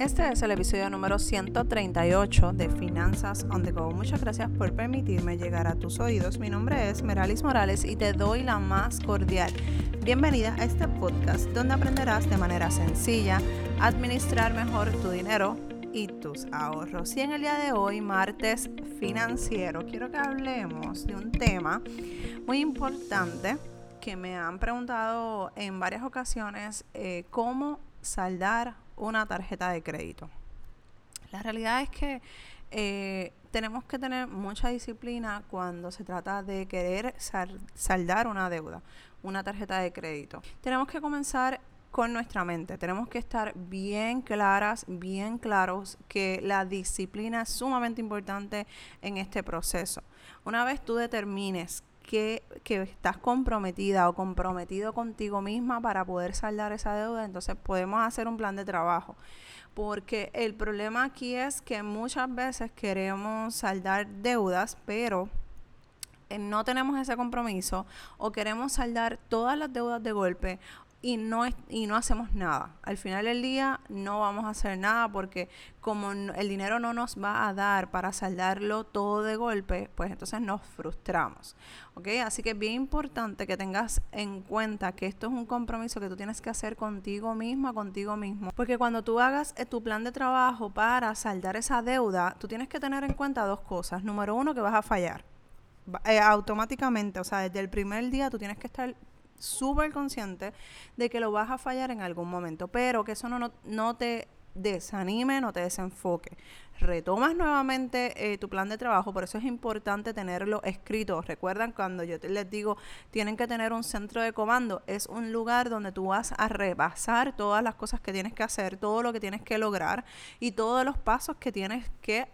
Este es el episodio número 138 de Finanzas on the Go. Muchas gracias por permitirme llegar a tus oídos. Mi nombre es Meralis Morales y te doy la más cordial bienvenida a este podcast donde aprenderás de manera sencilla a administrar mejor tu dinero y tus ahorros. Y en el día de hoy, martes financiero, quiero que hablemos de un tema muy importante que me han preguntado en varias ocasiones, cómo saldar una tarjeta de crédito. La realidad es que tenemos que tener mucha disciplina cuando se trata de querer saldar una deuda, una tarjeta de crédito. Tenemos que comenzar con nuestra mente. Tenemos que estar bien claras, bien claros que la disciplina es sumamente importante en este proceso. Una vez tú determines que estás comprometida o comprometido contigo misma para poder saldar esa deuda, entonces podemos hacer un plan de trabajo. Porque el problema aquí es que muchas veces queremos saldar deudas, pero no tenemos ese compromiso, o queremos saldar todas las deudas de golpe y no hacemos nada. Al final del día no vamos a hacer nada, porque como el dinero no nos va a dar para saldarlo todo de golpe, pues entonces nos frustramos. ¿Okay? Así que es bien importante que tengas en cuenta que esto es un compromiso que tú tienes que hacer contigo misma, contigo mismo. Porque cuando tú hagas tu plan de trabajo para saldar esa deuda, tú tienes que tener en cuenta dos cosas. Número uno, que vas a fallar automáticamente. O sea, desde el primer día tú tienes que estar súper consciente de que lo vas a fallar en algún momento, pero que eso no te desanime, no te desenfoque. Retomas nuevamente tu plan de trabajo, por eso es importante tenerlo escrito. Recuerdan, cuando yo les digo, tienen que tener un centro de comando, es un lugar donde tú vas a repasar todas las cosas que tienes que hacer, todo lo que tienes que lograr y todos los pasos que tienes que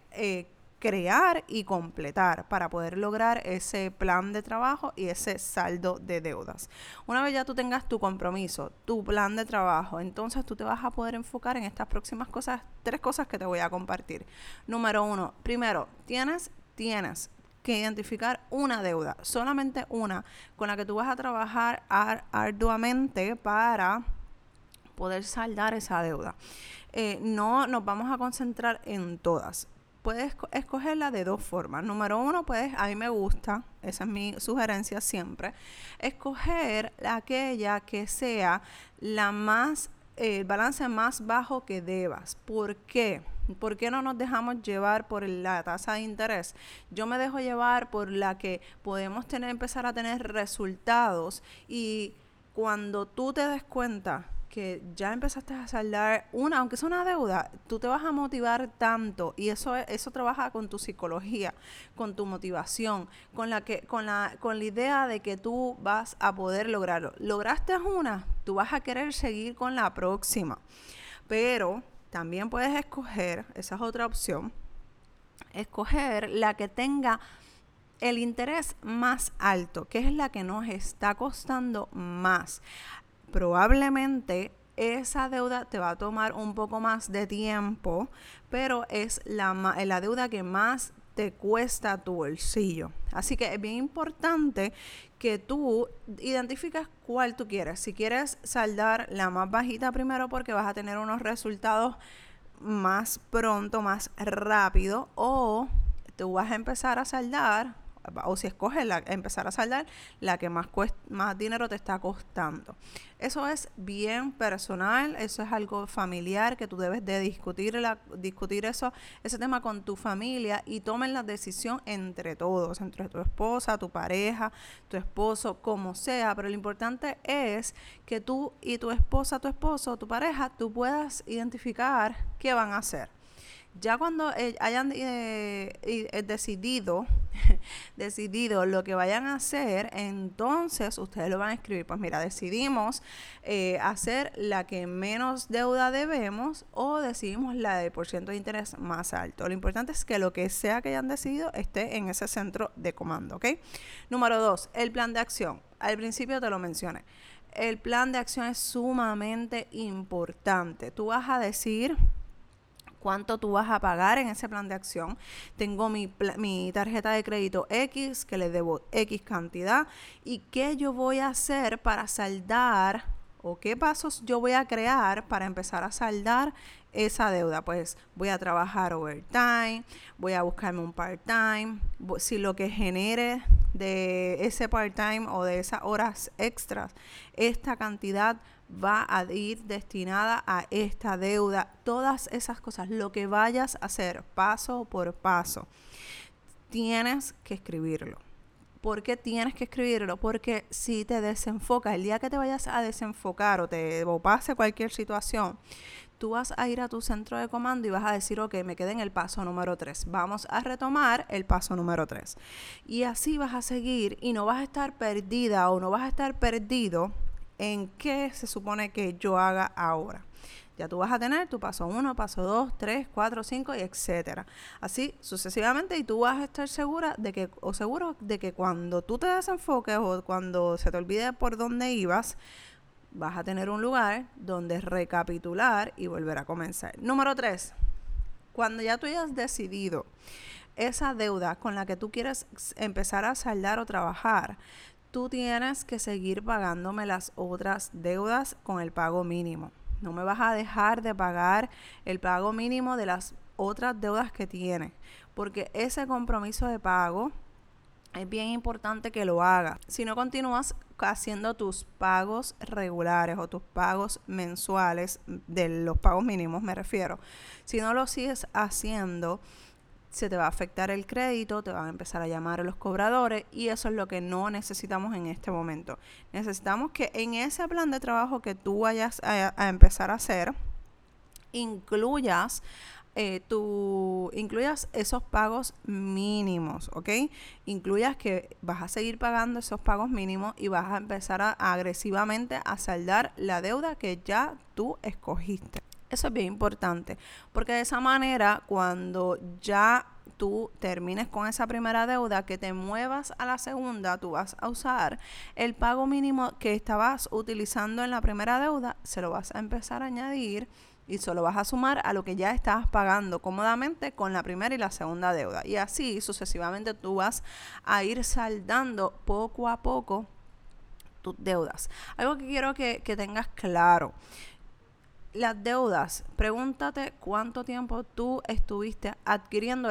crear y completar para poder lograr ese plan de trabajo y ese saldo de deudas. Una vez ya tú tengas tu compromiso, tu plan de trabajo, entonces tú te vas a poder enfocar en estas próximas cosas, tres cosas que te voy a compartir. Número uno, primero, tienes que identificar una deuda, solamente una, con la que tú vas a trabajar arduamente para poder saldar esa deuda. No nos vamos a concentrar en todas. Puedes escogerla de dos formas. Número uno, a mí me gusta, esa es mi sugerencia siempre, escoger aquella que sea el balance más bajo que debas. ¿Por qué? ¿Por qué no nos dejamos llevar por la tasa de interés? Yo me dejo llevar por la que podemos empezar a tener resultados, y cuando tú te des cuenta que ya empezaste a saldar aunque sea una deuda, tú te vas a motivar tanto, y eso trabaja con tu psicología, con tu motivación, con la idea de que tú vas a poder lograrlo. Lograste una, tú vas a querer seguir con la próxima. Pero también puedes escoger, esa es otra opción, escoger la que tenga el interés más alto, que es la que nos está costando más. Probablemente esa deuda te va a tomar un poco más de tiempo, pero es la deuda que más te cuesta tu bolsillo. Así que es bien importante que tú identifiques cuál tú quieres. Si quieres saldar la más bajita primero, porque vas a tener unos resultados más pronto, más rápido, o tú vas a empezar a saldar, o si escoges empezar a saldar la que más dinero te está costando. Eso es bien personal, eso es algo familiar que tú debes de discutir ese tema con tu familia, y tomen la decisión entre todos, entre tu esposa, tu pareja, tu esposo, como sea, pero lo importante es que tú y tu esposa, tu esposo, tu pareja, tú puedas identificar qué van a hacer. Ya cuando hayan decidido lo que vayan a hacer, entonces ustedes lo van a escribir. Pues mira, decidimos hacer la que menos deuda debemos, o decidimos la de por ciento de interés más alto. Lo importante es que lo que sea que hayan decidido esté en ese centro de comando, ¿ok? Número dos, el plan de acción. Al principio te lo mencioné. El plan de acción es sumamente importante. Tú vas a decir cuánto tú vas a pagar en ese plan de acción. Tengo mi tarjeta de crédito X, que le debo X cantidad, y qué yo voy a hacer para saldar o qué pasos yo voy a crear para empezar a saldar esa deuda. Pues voy a trabajar overtime, voy a buscarme un part-time, si lo que genere de ese part-time o de esas horas extras, esta cantidad va a ir destinada a esta deuda. Todas esas cosas, lo que vayas a hacer paso por paso, tienes que escribirlo. ¿Por qué tienes que escribirlo? Porque si te desenfocas, el día que te vayas a desenfocar o pase cualquier situación, tú vas a ir a tu centro de comando y vas a decir, ok, me quedé en el paso número 3. Vamos a retomar el paso número 3. Y así vas a seguir y no vas a estar perdida o no vas a estar perdido en qué se supone que yo haga ahora. Ya tú vas a tener tu paso 1, paso 2, 3, 4, 5, y etcétera. Así sucesivamente, y tú vas a estar segura de que, o seguro de que cuando tú te desenfoques o cuando se te olvide por dónde ibas, vas a tener un lugar donde recapitular y volver a comenzar. Número 3, cuando ya tú hayas decidido esa deuda con la que tú quieres empezar a saldar o trabajar, tú tienes que seguir pagándome las otras deudas con el pago mínimo. No me vas a dejar de pagar el pago mínimo de las otras deudas que tienes, porque ese compromiso de pago es bien importante que lo hagas. Si no continúas haciendo tus pagos regulares o tus pagos mensuales, de los pagos mínimos me refiero, si no lo sigues haciendo, se te va a afectar el crédito, te van a empezar a llamar a los cobradores, y eso es lo que no necesitamos en este momento. Necesitamos que en ese plan de trabajo que tú vayas a empezar a hacer, incluyas esos pagos mínimos, ¿ok? Incluyas que vas a seguir pagando esos pagos mínimos y vas a empezar a agresivamente a saldar la deuda que ya tú escogiste. Eso es bien importante, porque de esa manera, cuando ya tú termines con esa primera deuda, que te muevas a la segunda, tú vas a usar el pago mínimo que estabas utilizando en la primera deuda, se lo vas a empezar a añadir y se lo vas a sumar a lo que ya estabas pagando cómodamente con la primera y la segunda deuda. Y así sucesivamente tú vas a ir saldando poco a poco tus deudas. Algo que quiero que tengas claro. Las deudas, pregúntate cuánto tiempo tú estuviste adquiriendo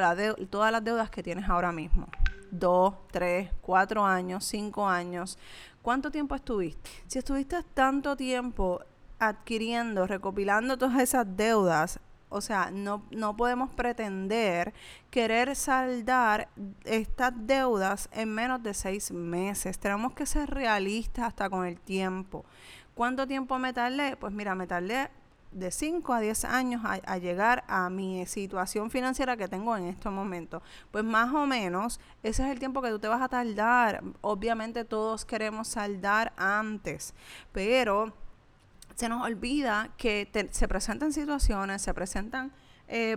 todas las deudas que tienes ahora mismo. 2, 3, 4 años, 5 años. ¿Cuánto tiempo estuviste? Si estuviste tanto tiempo adquiriendo, recopilando todas esas deudas, o sea, no podemos pretender querer saldar estas deudas en menos de 6 meses. Tenemos que ser realistas hasta con el tiempo. ¿Cuánto tiempo me tardé? Pues mira, me tardé de 5 a 10 años a llegar a mi situación financiera que tengo en este momento. Pues más o menos ese es el tiempo que tú te vas a tardar. Obviamente todos queremos saldar antes, pero se nos olvida que se presentan situaciones, se presentan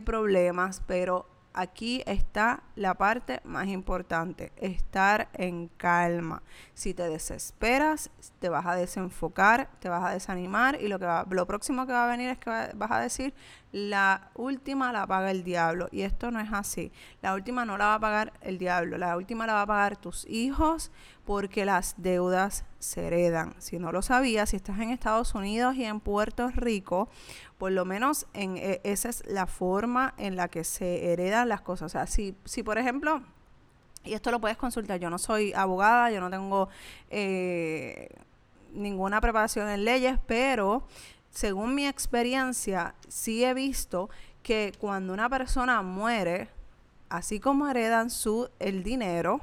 problemas, pero aquí está la parte más importante, estar en calma. Si te desesperas, te vas a desenfocar, te vas a desanimar, y lo próximo que va a venir es que vas a decir, la última la paga el diablo, y esto no es así. La última no la va a pagar el diablo, la última la va a pagar tus hijos, porque las deudas se heredan. Si no lo sabías, si estás en Estados Unidos y en Puerto Rico, por lo menos esa es la forma en la que se heredan las cosas. O sea, si por ejemplo, y esto lo puedes consultar, yo no soy abogada, yo no tengo ninguna preparación en leyes, pero según mi experiencia, sí he visto que cuando una persona muere, así como heredan el dinero,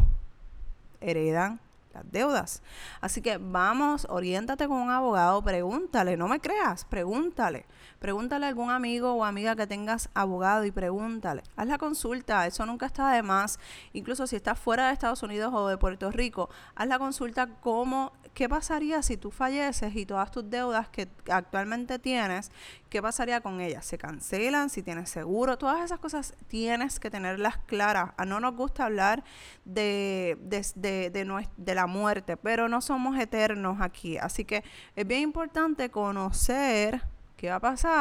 heredan las deudas. Así que vamos, oriéntate con un abogado, pregúntale, no me creas, pregúntale a algún amigo o amiga que tengas abogado y pregúntale, haz la consulta, eso nunca está de más. Incluso si estás fuera de Estados Unidos o de Puerto Rico, haz la consulta ¿qué pasaría si tú falleces y todas tus deudas que actualmente tienes, qué pasaría con ellas? ¿Se cancelan? ¿Si tienes seguro? Todas esas cosas tienes que tenerlas claras. No nos gusta hablar de la muerte, pero no somos eternos aquí. Así que es bien importante conocer qué va a pasar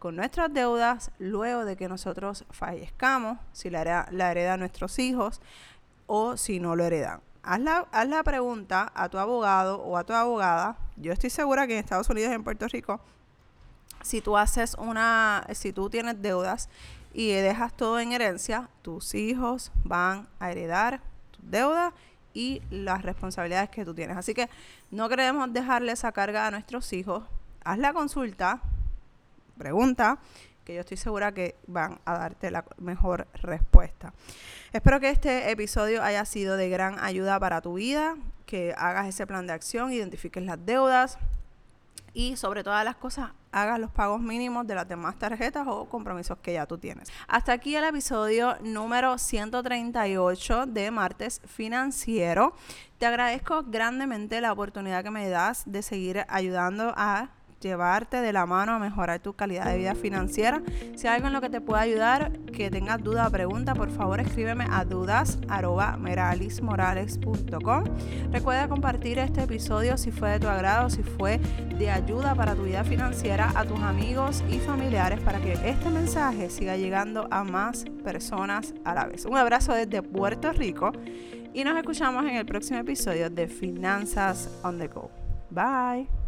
con nuestras deudas luego de que nosotros fallezcamos, si la heredan nuestros hijos o si no lo heredan. haz la pregunta a tu abogado o a tu abogada. Yo estoy segura que en Estados Unidos y en Puerto Rico, si tú tienes deudas y dejas todo en herencia, tus hijos van a heredar tus deudas y las responsabilidades que tú tienes. Así que no queremos dejarle esa carga a nuestros hijos. Haz la consulta, pregunta, que yo estoy segura que van a darte la mejor respuesta. Espero que este episodio haya sido de gran ayuda para tu vida, que hagas ese plan de acción, identifiques las deudas y sobre todas las cosas, hagas los pagos mínimos de las demás tarjetas o compromisos que ya tú tienes. Hasta aquí el episodio número 138 de Martes Financiero. Te agradezco grandemente la oportunidad que me das de seguir ayudando a llevarte de la mano a mejorar tu calidad de vida financiera. Si hay algo en lo que te pueda ayudar, que tengas duda o pregunta, por favor escríbeme a dudas@meralismorales.com. Recuerda compartir este episodio si fue de tu agrado, si fue de ayuda para tu vida financiera, a tus amigos y familiares para que este mensaje siga llegando a más personas a la vez. Un abrazo desde Puerto Rico y nos escuchamos en el próximo episodio de Finanzas on the Go. Bye.